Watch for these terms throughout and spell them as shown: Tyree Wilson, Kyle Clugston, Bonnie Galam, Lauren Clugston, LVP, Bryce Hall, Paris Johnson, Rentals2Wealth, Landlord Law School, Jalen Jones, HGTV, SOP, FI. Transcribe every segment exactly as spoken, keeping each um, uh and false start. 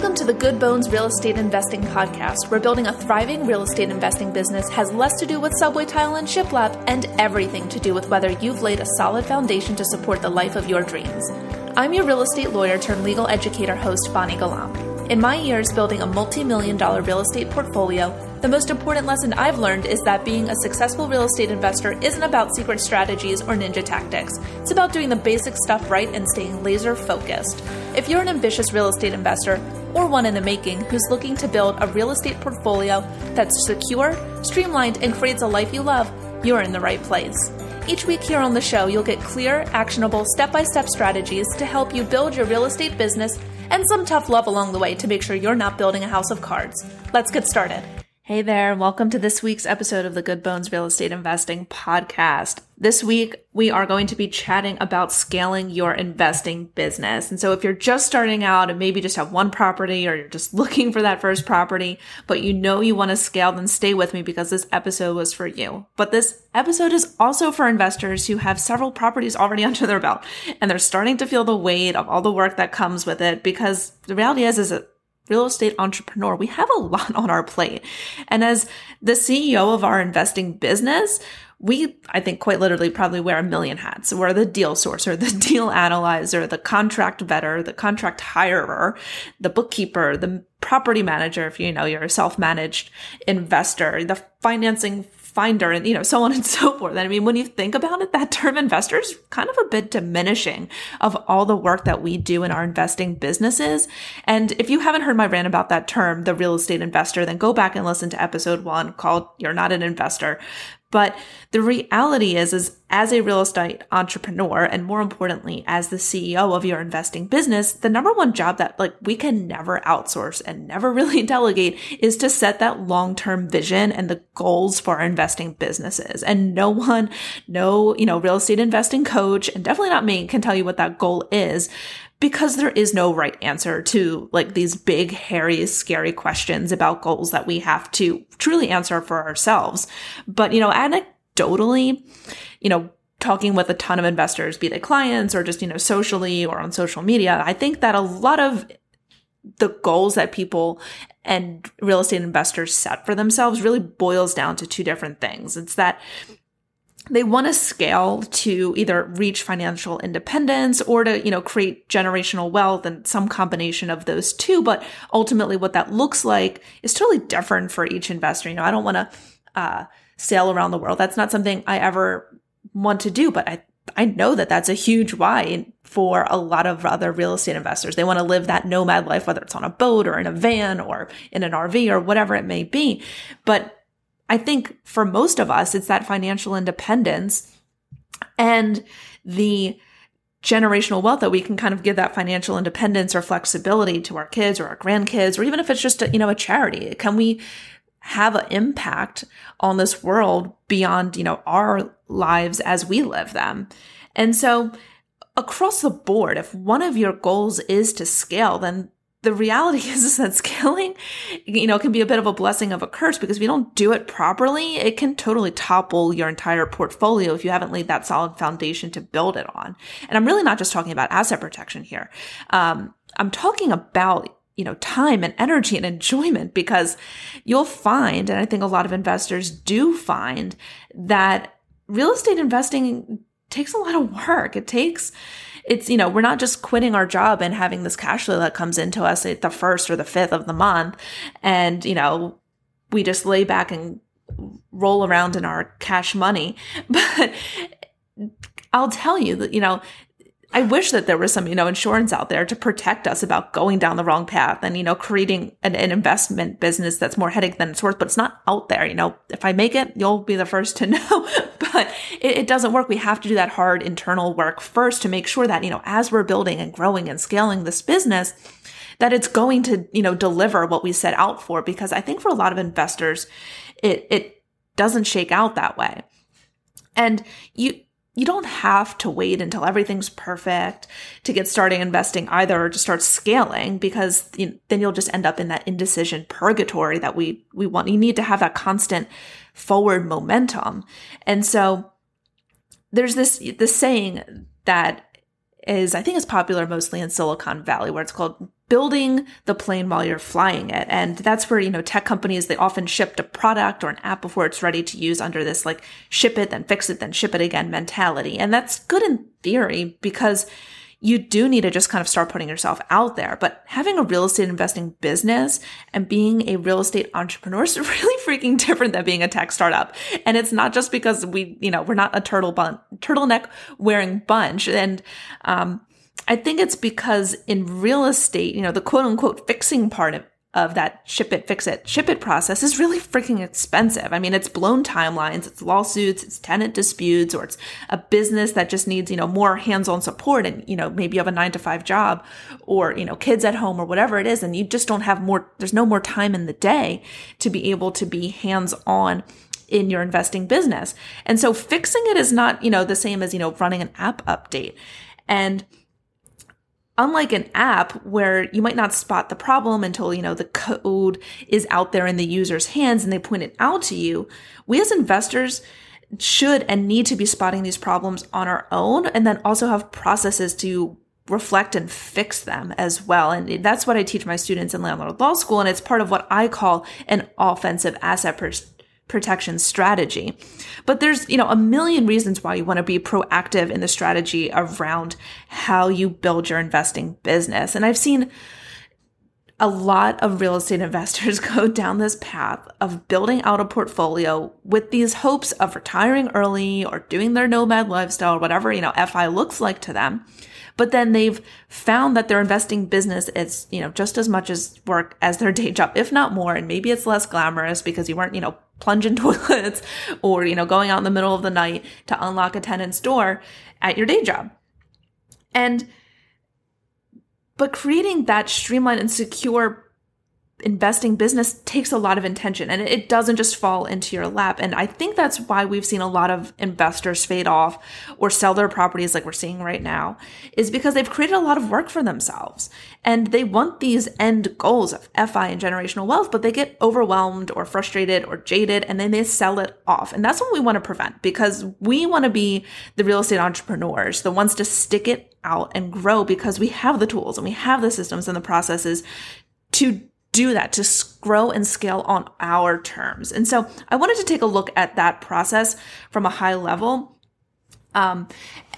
Welcome to the Good Bones Real Estate Investing Podcast, where building a thriving real estate investing business has less to do with subway tile and shiplap and everything to do with whether you've laid a solid foundation to support the life of your dreams. I'm your real estate lawyer turned legal educator host, Bonnie Galam. In my years building a multi-million dollar real estate portfolio, the most important lesson I've learned is that being a successful real estate investor isn't about secret strategies or ninja tactics. It's about doing the basic stuff right and staying laser focused. If you're an ambitious real estate investor or one in the making who's looking to build a real estate portfolio that's secure, streamlined, and creates a life you love, you're in the right place. Each week here on the show, you'll get clear, actionable, step-by-step strategies to help you build your real estate business and some tough love along the way to make sure you're not building a house of cards. Let's get started. Hey there, welcome to this week's episode of the Good Bones Real Estate Investing Podcast. This week, we are going to be chatting about scaling your investing business. And so if you're just starting out and maybe just have one property or you're just looking for that first property, but you know you want to scale, then stay with me because this episode was for you. But this episode is also for investors who have several properties already under their belt and they're starting to feel the weight of all the work that comes with it, because the reality is, is it real estate entrepreneur, we have a lot on our plate. And as the C E O of our investing business, we, I think quite literally probably wear a million hats. We're the deal sourcer, the deal analyzer, the contract vetter, the contract hirer, the bookkeeper, the property manager, if you know, you're a self-managed investor, the financing finder, and, you know, so on and so forth. I mean, when you think about it, that term investor is kind of a bit diminishing of all the work that we do in our investing businesses. And if you haven't heard my rant about that term, the real estate investor, then go back and listen to episode one called You're Not an Investor. But the reality is, is as a real estate entrepreneur, and more importantly, as the C E O of your investing business, the number one job that like we can never outsource and never really delegate is to set that long-term vision and the goals for our investing businesses. And no one, no, you know, real estate investing coach, and definitely not me, can tell you what that goal is, because there is no right answer to like these big, hairy, scary questions about goals that we have to truly answer for ourselves. But, you know, anecdotally, you know, talking with a ton of investors, be they clients or just, you know, socially or on social media, I think that a lot of the goals that people and real estate investors set for themselves really boils down to two different things. It's that they want to scale to either reach financial independence or to, you know, create generational wealth and some combination of those two. But ultimately what that looks like is totally different for each investor. You know, I don't want to uh, sail around the world. That's not something I ever want to do, but I I know that that's a huge why for a lot of other real estate investors. They want to live that nomad life, whether it's on a boat or in a van or in an R V or whatever it may be. But I think for most of us, it's that financial independence and the generational wealth that we can kind of give that financial independence or flexibility to our kids or our grandkids, or even if it's just a, you know, a charity. Can we have an impact on this world beyond, you know, our lives as we live them? And so across the board, if one of your goals is to scale, then the reality is, is that scaling, you know, can be a bit of a blessing of a curse, because if you don't do it properly, it can totally topple your entire portfolio if you haven't laid that solid foundation to build it on. And I'm really not just talking about asset protection here. Um, I'm talking about, you know, time and energy and enjoyment, because you'll find, and I think a lot of investors do find, that real estate investing takes a lot of work. It takes It's, you know, we're not just quitting our job and having this cash flow that comes into us at the first or the fifth of the month. And, you know, we just lay back and roll around in our cash money. But I'll tell you that, you know, I wish that there was some, you know, insurance out there to protect us about going down the wrong path and, you know, creating an, an investment business that's more headache than it's worth, but it's not out there. You know, if I make it, you'll be the first to know, but it, it doesn't work. We have to do that hard internal work first to make sure that, you know, as we're building and growing and scaling this business, that it's going to, you know, deliver what we set out for, because I think for a lot of investors, it, it doesn't shake out that way. And you, You don't have to wait until everything's perfect to get started investing either, or to start scaling, because you know, then you'll just end up in that indecision purgatory that we we want. You need to have that constant forward momentum. And so there's this, this saying that is, I think it's popular mostly in Silicon Valley, where it's called building the plane while you're flying it. And that's where, you know, tech companies, they often ship a product or an app before it's ready to use under this like ship it, then fix it, then ship it again mentality. And that's good in theory because you do need to just kind of start putting yourself out there. But having a real estate investing business and being a real estate entrepreneur is really freaking different than being a tech startup. And it's not just because we, you know, we're not a turtle bun- turtleneck wearing bunch. And um, I think it's because in real estate, you know, the quote unquote fixing part of of that ship it, fix it, ship it process is really freaking expensive. I mean, it's blown timelines, it's lawsuits, it's tenant disputes, or it's a business that just needs, you know, more hands-on support. And, you know, maybe you have a nine to five job or, you know, kids at home or whatever it is. And you just don't have more, there's no more time in the day to be able to be hands-on in your investing business. And so fixing it is not, you know, the same as, you know, running an app update. And unlike an app where you might not spot the problem until, you know, the code is out there in the user's hands and they point it out to you, we as investors should and need to be spotting these problems on our own and then also have processes to reflect and fix them as well. And that's what I teach my students in Landlord Law School. And it's part of what I call an offensive asset perspective. protection strategy. But there's, you know, a million reasons why you want to be proactive in the strategy around how you build your investing business. And I've seen a lot of real estate investors go down this path of building out a portfolio with these hopes of retiring early or doing their nomad lifestyle or whatever, you know, F I looks like to them. But then they've found that their investing business is, you know, just as much as work as their day job, if not more. And maybe it's less glamorous because you weren't, you know, plunging toilets or, you know, going out in the middle of the night to unlock a tenant's door at your day job. And But creating that streamlined and secure investing business takes a lot of intention, and it doesn't just fall into your lap. And I think that's why we've seen a lot of investors fade off or sell their properties like we're seeing right now, is because they've created a lot of work for themselves. And they want these end goals of F I and generational wealth, but they get overwhelmed or frustrated or jaded, and then they sell it off. And that's what we want to prevent, because we want to be the real estate entrepreneurs, the ones to stick it out and grow, because we have the tools and we have the systems and the processes to do that, to grow and scale on our terms. And so I wanted to take a look at that process from a high level. Um,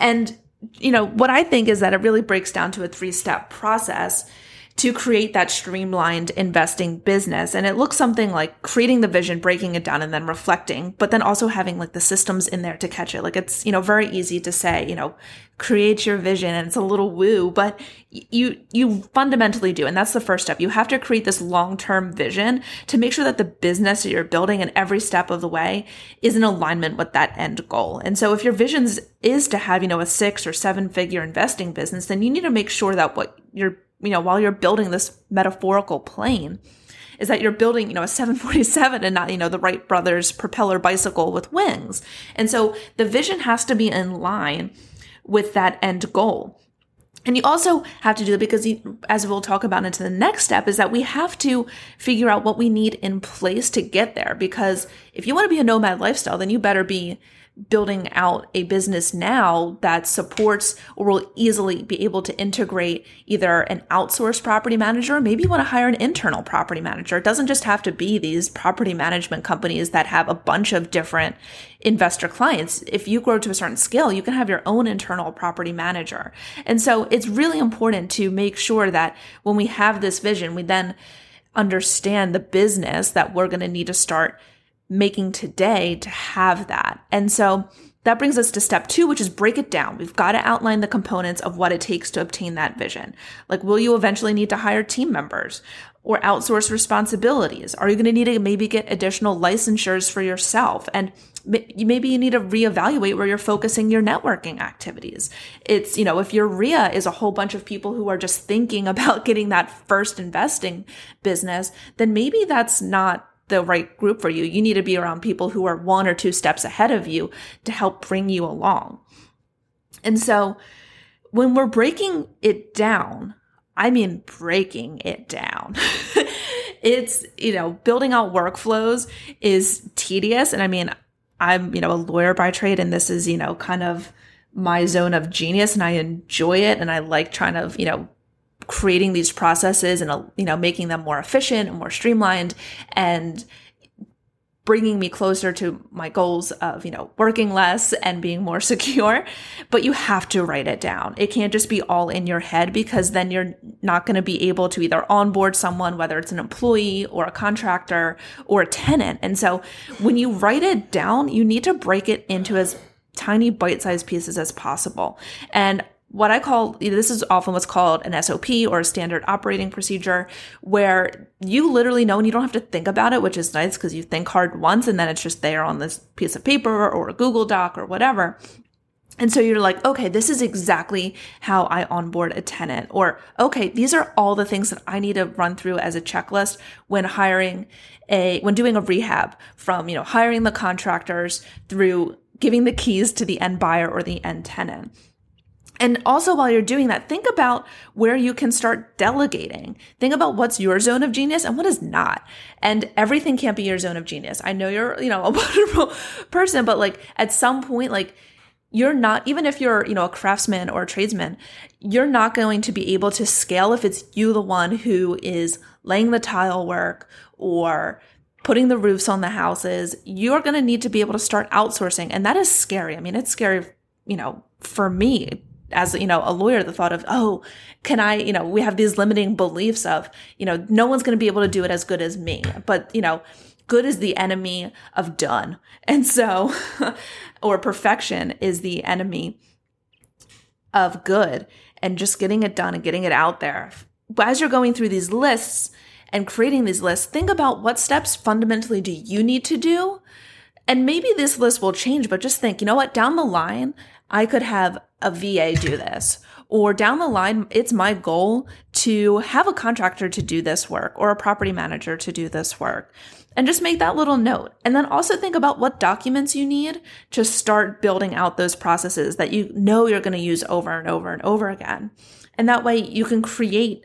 and, you know, what I think is that it really breaks down to a three-step process to create that streamlined investing business. And it looks something like creating the vision, breaking it down, and then reflecting, but then also having like the systems in there to catch it. Like it's, you know, very easy to say, you know, create your vision, and it's a little woo, but you, you fundamentally do. And that's the first step. You have to create this long-term vision to make sure that the business that you're building and every step of the way is in alignment with that end goal. And so if your vision is to have, you know, a six or seven figure investing business, then you need to make sure that what you're, you know, while you're building this metaphorical plane, is that you're building, you know, a seven forty-seven and not, you know, the Wright brothers propeller bicycle with wings. And so the vision has to be in line with that end goal. And you also have to do it because, you, as we'll talk about into the next step, is that we have to figure out what we need in place to get there. Because if you want to be a nomad lifestyle, then you better be building out a business now that supports or will easily be able to integrate either an outsourced property manager, or maybe you want to hire an internal property manager. It doesn't just have to be these property management companies that have a bunch of different investor clients. If you grow to a certain scale, you can have your own internal property manager. And so it's really important to make sure that when we have this vision, we then understand the business that we're going to need to start making today to have that. And so that brings us to step two, which is break it down. We've got to outline the components of what it takes to obtain that vision. Like, will you eventually need to hire team members or outsource responsibilities? Are you going to need to maybe get additional licensures for yourself? And maybe you need to reevaluate where you're focusing your networking activities. It's, you know, if your R I A is a whole bunch of people who are just thinking about getting that first investing business, then maybe that's not the right group for you. You need to be around people who are one or two steps ahead of you to help bring you along. And so when we're breaking it down, I mean, breaking it down, it's, you know, building out workflows is tedious. And I mean, I'm, you know, a lawyer by trade, and this is, you know, kind of my zone of genius and I enjoy it. And I like trying to, you know, creating these processes and, you know, making them more efficient and more streamlined and bringing me closer to my goals of, you know, working less and being more secure. But you have to write it down. It can't just be all in your head, because then you're not going to be able to either onboard someone, whether it's an employee or a contractor or a tenant. And so when you write it down, you need to break it into as tiny bite-sized pieces as possible. And what I call, this is often what's called an S O P or a standard operating procedure, where you literally know and you don't have to think about it, which is nice because you think hard once and then it's just there on this piece of paper or a Google Doc or whatever. And so you're like, okay, this is exactly how I onboard a tenant, or okay, these are all the things that I need to run through as a checklist when hiring a, when doing a rehab, from, you know, hiring the contractors through giving the keys to the end buyer or the end tenant. And also, while you're doing that, think about where you can start delegating. Think about what's your zone of genius and what is not. And everything can't be your zone of genius. I know you're, you know, a wonderful person, but like at some point, like you're not, even if you're, you know, a craftsman or a tradesman, you're not going to be able to scale if it's you, the one who is laying the tile work or putting the roofs on the houses. You're going to need to be able to start outsourcing. And that is scary. I mean, it's scary, you know, for me. As, you know, a lawyer, the thought of, oh, can I, you know, we have these limiting beliefs of, you know, no one's going to be able to do it as good as me. But, you know, good is the enemy of done. And so, or perfection is the enemy of good, and just getting it done and getting it out there. But as you're going through these lists and creating these lists, think about what steps fundamentally do you need to do. And maybe this list will change, but just think, you know what, down the line, I could have a V A do this, or down the line, it's my goal to have a contractor to do this work or a property manager to do this work, and just make that little note. And then also think about what documents you need to start building out those processes that you know you're going to use over and over and over again. And that way you can create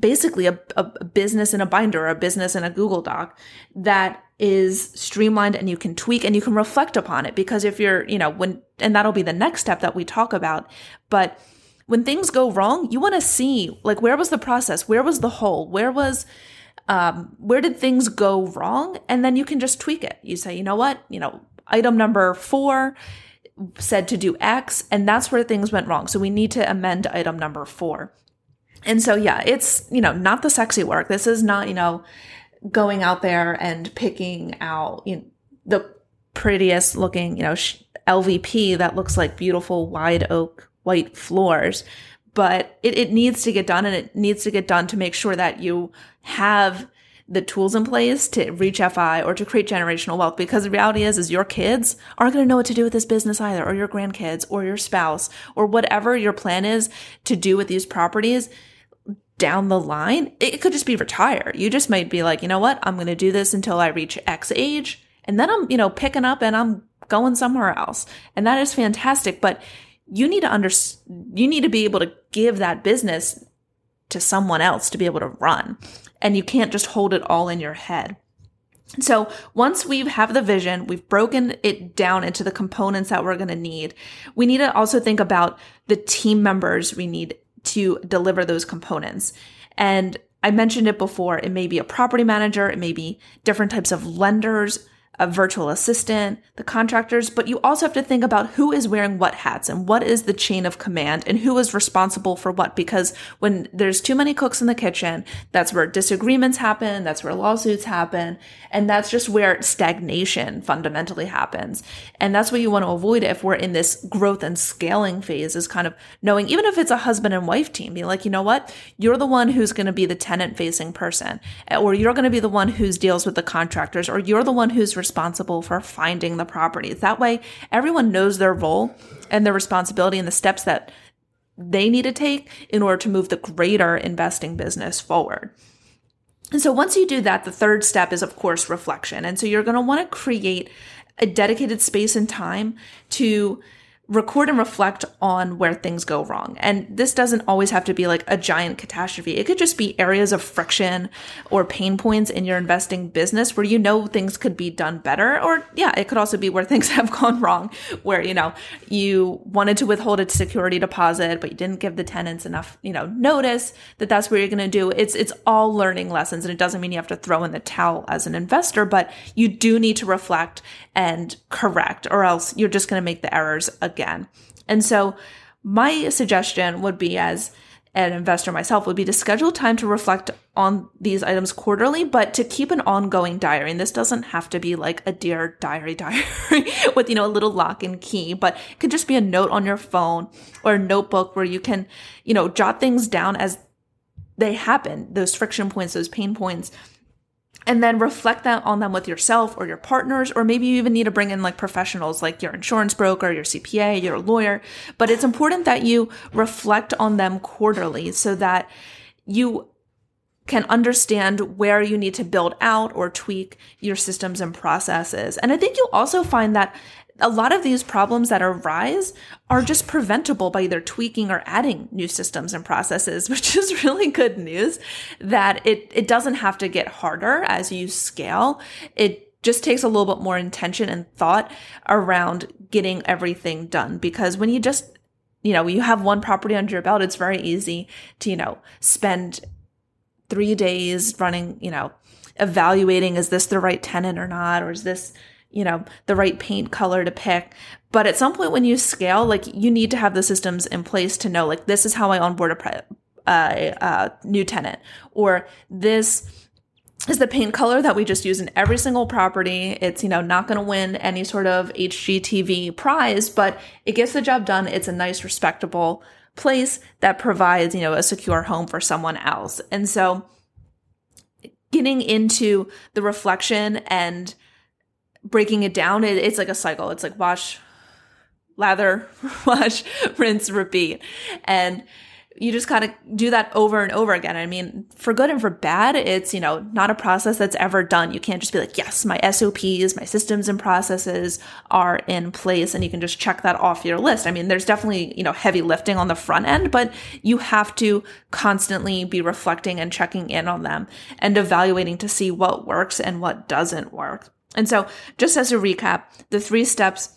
basically a, a business in a binder, or a business in a Google Doc that is streamlined, and you can tweak and you can reflect upon it. Because if you're, you know, when, and that'll be the next step that we talk about. But when things go wrong, you want to see, like, where was the process? Where was the hole? Where was, um, where did things go wrong? And then you can just tweak it. You say, you know what, you know, item number four said to do X, and that's where things went wrong. So we need to amend item number four. And so, yeah, it's, you know, not the sexy work. This is not, you know, going out there and picking out, you know, the prettiest looking, you know, L V P that looks like beautiful wide oak white floors, but it, it needs to get done, and it needs to get done to make sure that you have the tools in place to reach F I or to create generational wealth. Because the reality is, is your kids aren't going to know what to do with this business either, or your grandkids, or your spouse, or whatever your plan is to do with these properties. Down the line, it could just be retired. You just might be like, you know what, I'm going to do this until I reach X age, and then I'm, you know, picking up and I'm going somewhere else. And that is fantastic. But you need to under, you need to be able to give that business to someone else to be able to run. And you can't just hold it all in your head. So once we have the vision, we've broken it down into the components that we're going to need. We need to also think about the team members we need to deliver those components. And I mentioned it before, it may be a property manager, it may be different types of lenders, a virtual assistant, the contractors, but you also have to think about who is wearing what hats and what is the chain of command and who is responsible for what. Because when there's too many cooks in the kitchen, that's where disagreements happen, that's where lawsuits happen, and that's just where stagnation fundamentally happens. And that's what you want to avoid if we're in this growth and scaling phase, is kind of knowing, even if it's a husband and wife team, be like, you know what, you're the one who's going to be the tenant-facing person, or you're going to be the one who deals with the contractors, or you're the one who's responsible for finding the properties. That way, everyone knows their role and their responsibility and the steps that they need to take in order to move the greater investing business forward. And so once you do that, the third step is, of course, reflection. And so you're going to want to create a dedicated space and time to record and reflect on where things go wrong. And this doesn't always have to be like a giant catastrophe. It could just be areas of friction or pain points in your investing business where you know things could be done better. Or yeah, it could also be where things have gone wrong, where, you know, you wanted to withhold a security deposit, but you didn't give the tenants enough, you know, notice that that's what you're going to do. It's, it's all learning lessons. And it doesn't mean you have to throw in the towel as an investor, but you do need to reflect and correct, or else you're just going to make the errors again. And so my suggestion would be, as an investor myself, would be to schedule time to reflect on these items quarterly, but to keep an ongoing diary. And this doesn't have to be like a Dear Diary diary with, you know, a little lock and key, but it could just be a note on your phone or a notebook where you can, you know, jot things down as they happen, those friction points, those pain points, and then reflect that on them with yourself or your partners, or maybe you even need to bring in like professionals like your insurance broker, your C P A, your lawyer. But it's important that you reflect on them quarterly so that you can understand where you need to build out or tweak your systems and processes. And I think you'll also find that a lot of these problems that arise are just preventable by either tweaking or adding new systems and processes, which is really good news, that it, it doesn't have to get harder as you scale. It just takes a little bit more intention and thought around getting everything done, because when you just, you know, you have one property under your belt, it's very easy to, you know, spend three days running, you know, evaluating, is this the right tenant or not? Or is this, you know, the right paint color to pick. But at some point when you scale, like, you need to have the systems in place to know, like, this is how I onboard a pre- uh, uh, new tenant, or this is the paint color that we just use in every single property. It's, you know, not going to win any sort of H G T V prize, but it gets the job done. It's a nice, respectable place that provides, you know, a secure home for someone else. And so getting into the reflection and breaking it down, it, it's like a cycle. It's like wash, lather, wash, rinse, repeat. And you just kind of do that over and over again. I mean, for good and for bad, it's, you know, not a process that's ever done. You can't just be like, yes, my S O Ps, my systems and processes are in place, and you can just check that off your list. I mean, there's definitely, you know, heavy lifting on the front end, but you have to constantly be reflecting and checking in on them and evaluating to see what works and what doesn't work. And so, just as a recap, the three steps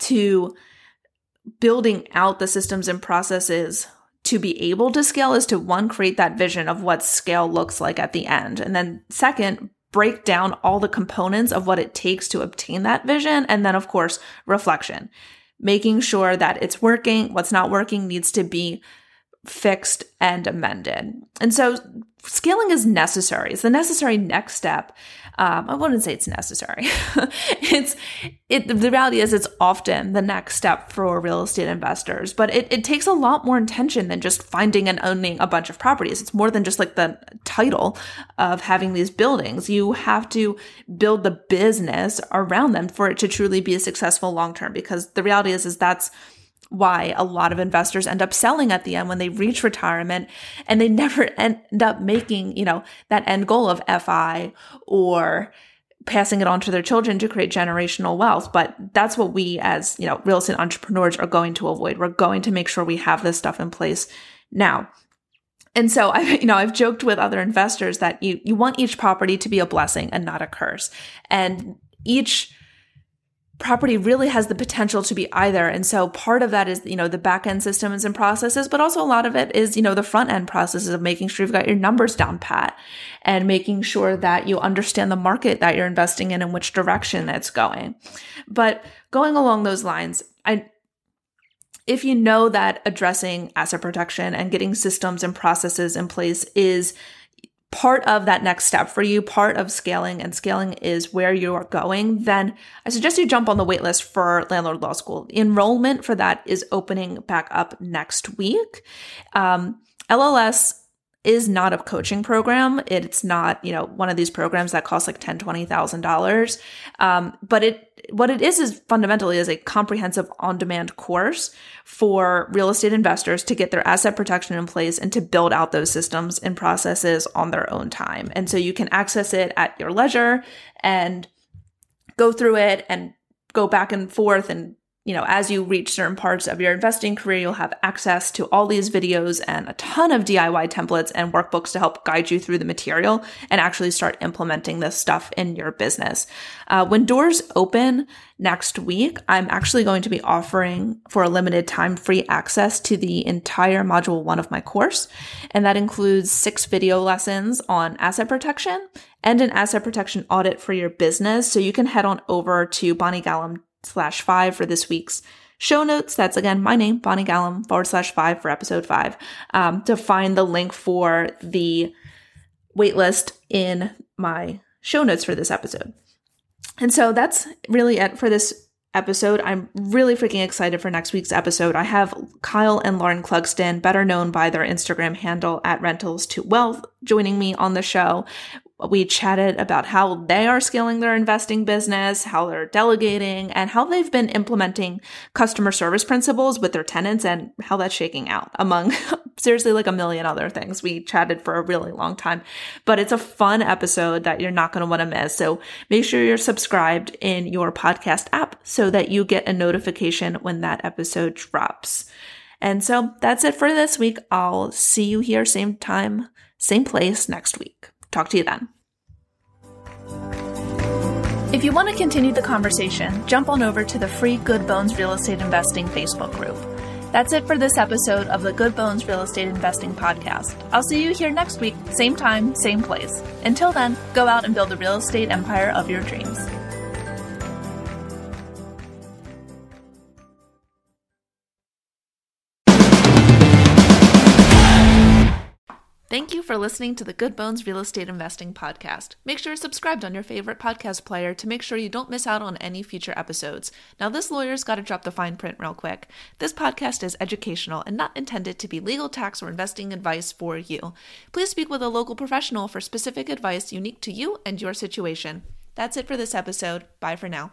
to building out the systems and processes to be able to scale is to, one, create that vision of what scale looks like at the end. And then second, break down all the components of what it takes to obtain that vision. And then, of course, reflection, making sure that it's working, what's not working needs to be fixed and amended. And so scaling is necessary. It's the necessary next step. Um, I wouldn't say it's necessary. it's it. The reality is it's often the next step for real estate investors, but it, it takes a lot more intention than just finding and owning a bunch of properties. It's more than just like the title of having these buildings. You have to build the business around them for it to truly be a successful long-term, because the reality is, is that's why a lot of investors end up selling at the end when they reach retirement, and they never end up making, you know, that end goal of F I or passing it on to their children to create generational wealth. But that's what we, as, you know, real estate entrepreneurs are going to avoid. We're going to make sure we have this stuff in place now. And so I've, you know, I've joked with other investors that you, you want each property to be a blessing and not a curse. And each property really has the potential to be either. And so part of that is, you know, the back end systems and processes, but also a lot of it is, you know, the front end processes of making sure you've got your numbers down pat and making sure that you understand the market that you're investing in and which direction it's going. But going along those lines, I if you know that addressing asset protection and getting systems and processes in place is part of that next step for you, part of scaling, and scaling is where you are going, then I suggest you jump on the waitlist for Landlord Law School. Enrollment for that is opening back up next week. Um, L L S is not a coaching program. It's not, you know, one of these programs that costs like ten thousand dollars, twenty thousand dollars. Um, but it what it is is fundamentally is a comprehensive on-demand course for real estate investors to get their asset protection in place and to build out those systems and processes on their own time. And so you can access it at your leisure and go through it and go back and forth and you know, as you reach certain parts of your investing career, you'll have access to all these videos and a ton of D I Y templates and workbooks to help guide you through the material and actually start implementing this stuff in your business. Uh, when doors open next week, I'm actually going to be offering for a limited time free access to the entire module one of my course. And that includes six video lessons on asset protection and an asset protection audit for your business. So you can head on over to bonniegalam.com slash five for this week's show notes. That's again, my name, Bonnie Galam, forward slash five for episode five, um, to find the link for the waitlist in my show notes for this episode. And so that's really it for this episode. I'm really freaking excited for next week's episode. I have Kyle and Lauren Clugston, better known by their Instagram handle at Rentals to Wealth, joining me on the show. We chatted about how they are scaling their investing business, how they're delegating, and how they've been implementing customer service principles with their tenants and how that's shaking out, among seriously like a million other things. We chatted for a really long time, but it's a fun episode that you're not going to want to miss. So make sure you're subscribed in your podcast app so that you get a notification when that episode drops. And so that's it for this week. I'll see you here same time, same place next week. Talk to you then. If you want to continue the conversation, jump on over to the free Good Bones Real Estate Investing Facebook group. That's it for this episode of the Good Bones Real Estate Investing Podcast. I'll see you here next week, same time, same place. Until then, go out and build the real estate empire of your dreams. Thank you for listening to the Good Bones Real Estate Investing Podcast. Make sure you're subscribed on your favorite podcast player to make sure you don't miss out on any future episodes. Now, this lawyer's got to drop the fine print real quick. This podcast is educational and not intended to be legal, tax, or investing advice for you. Please speak with a local professional for specific advice unique to you and your situation. That's it for this episode. Bye for now.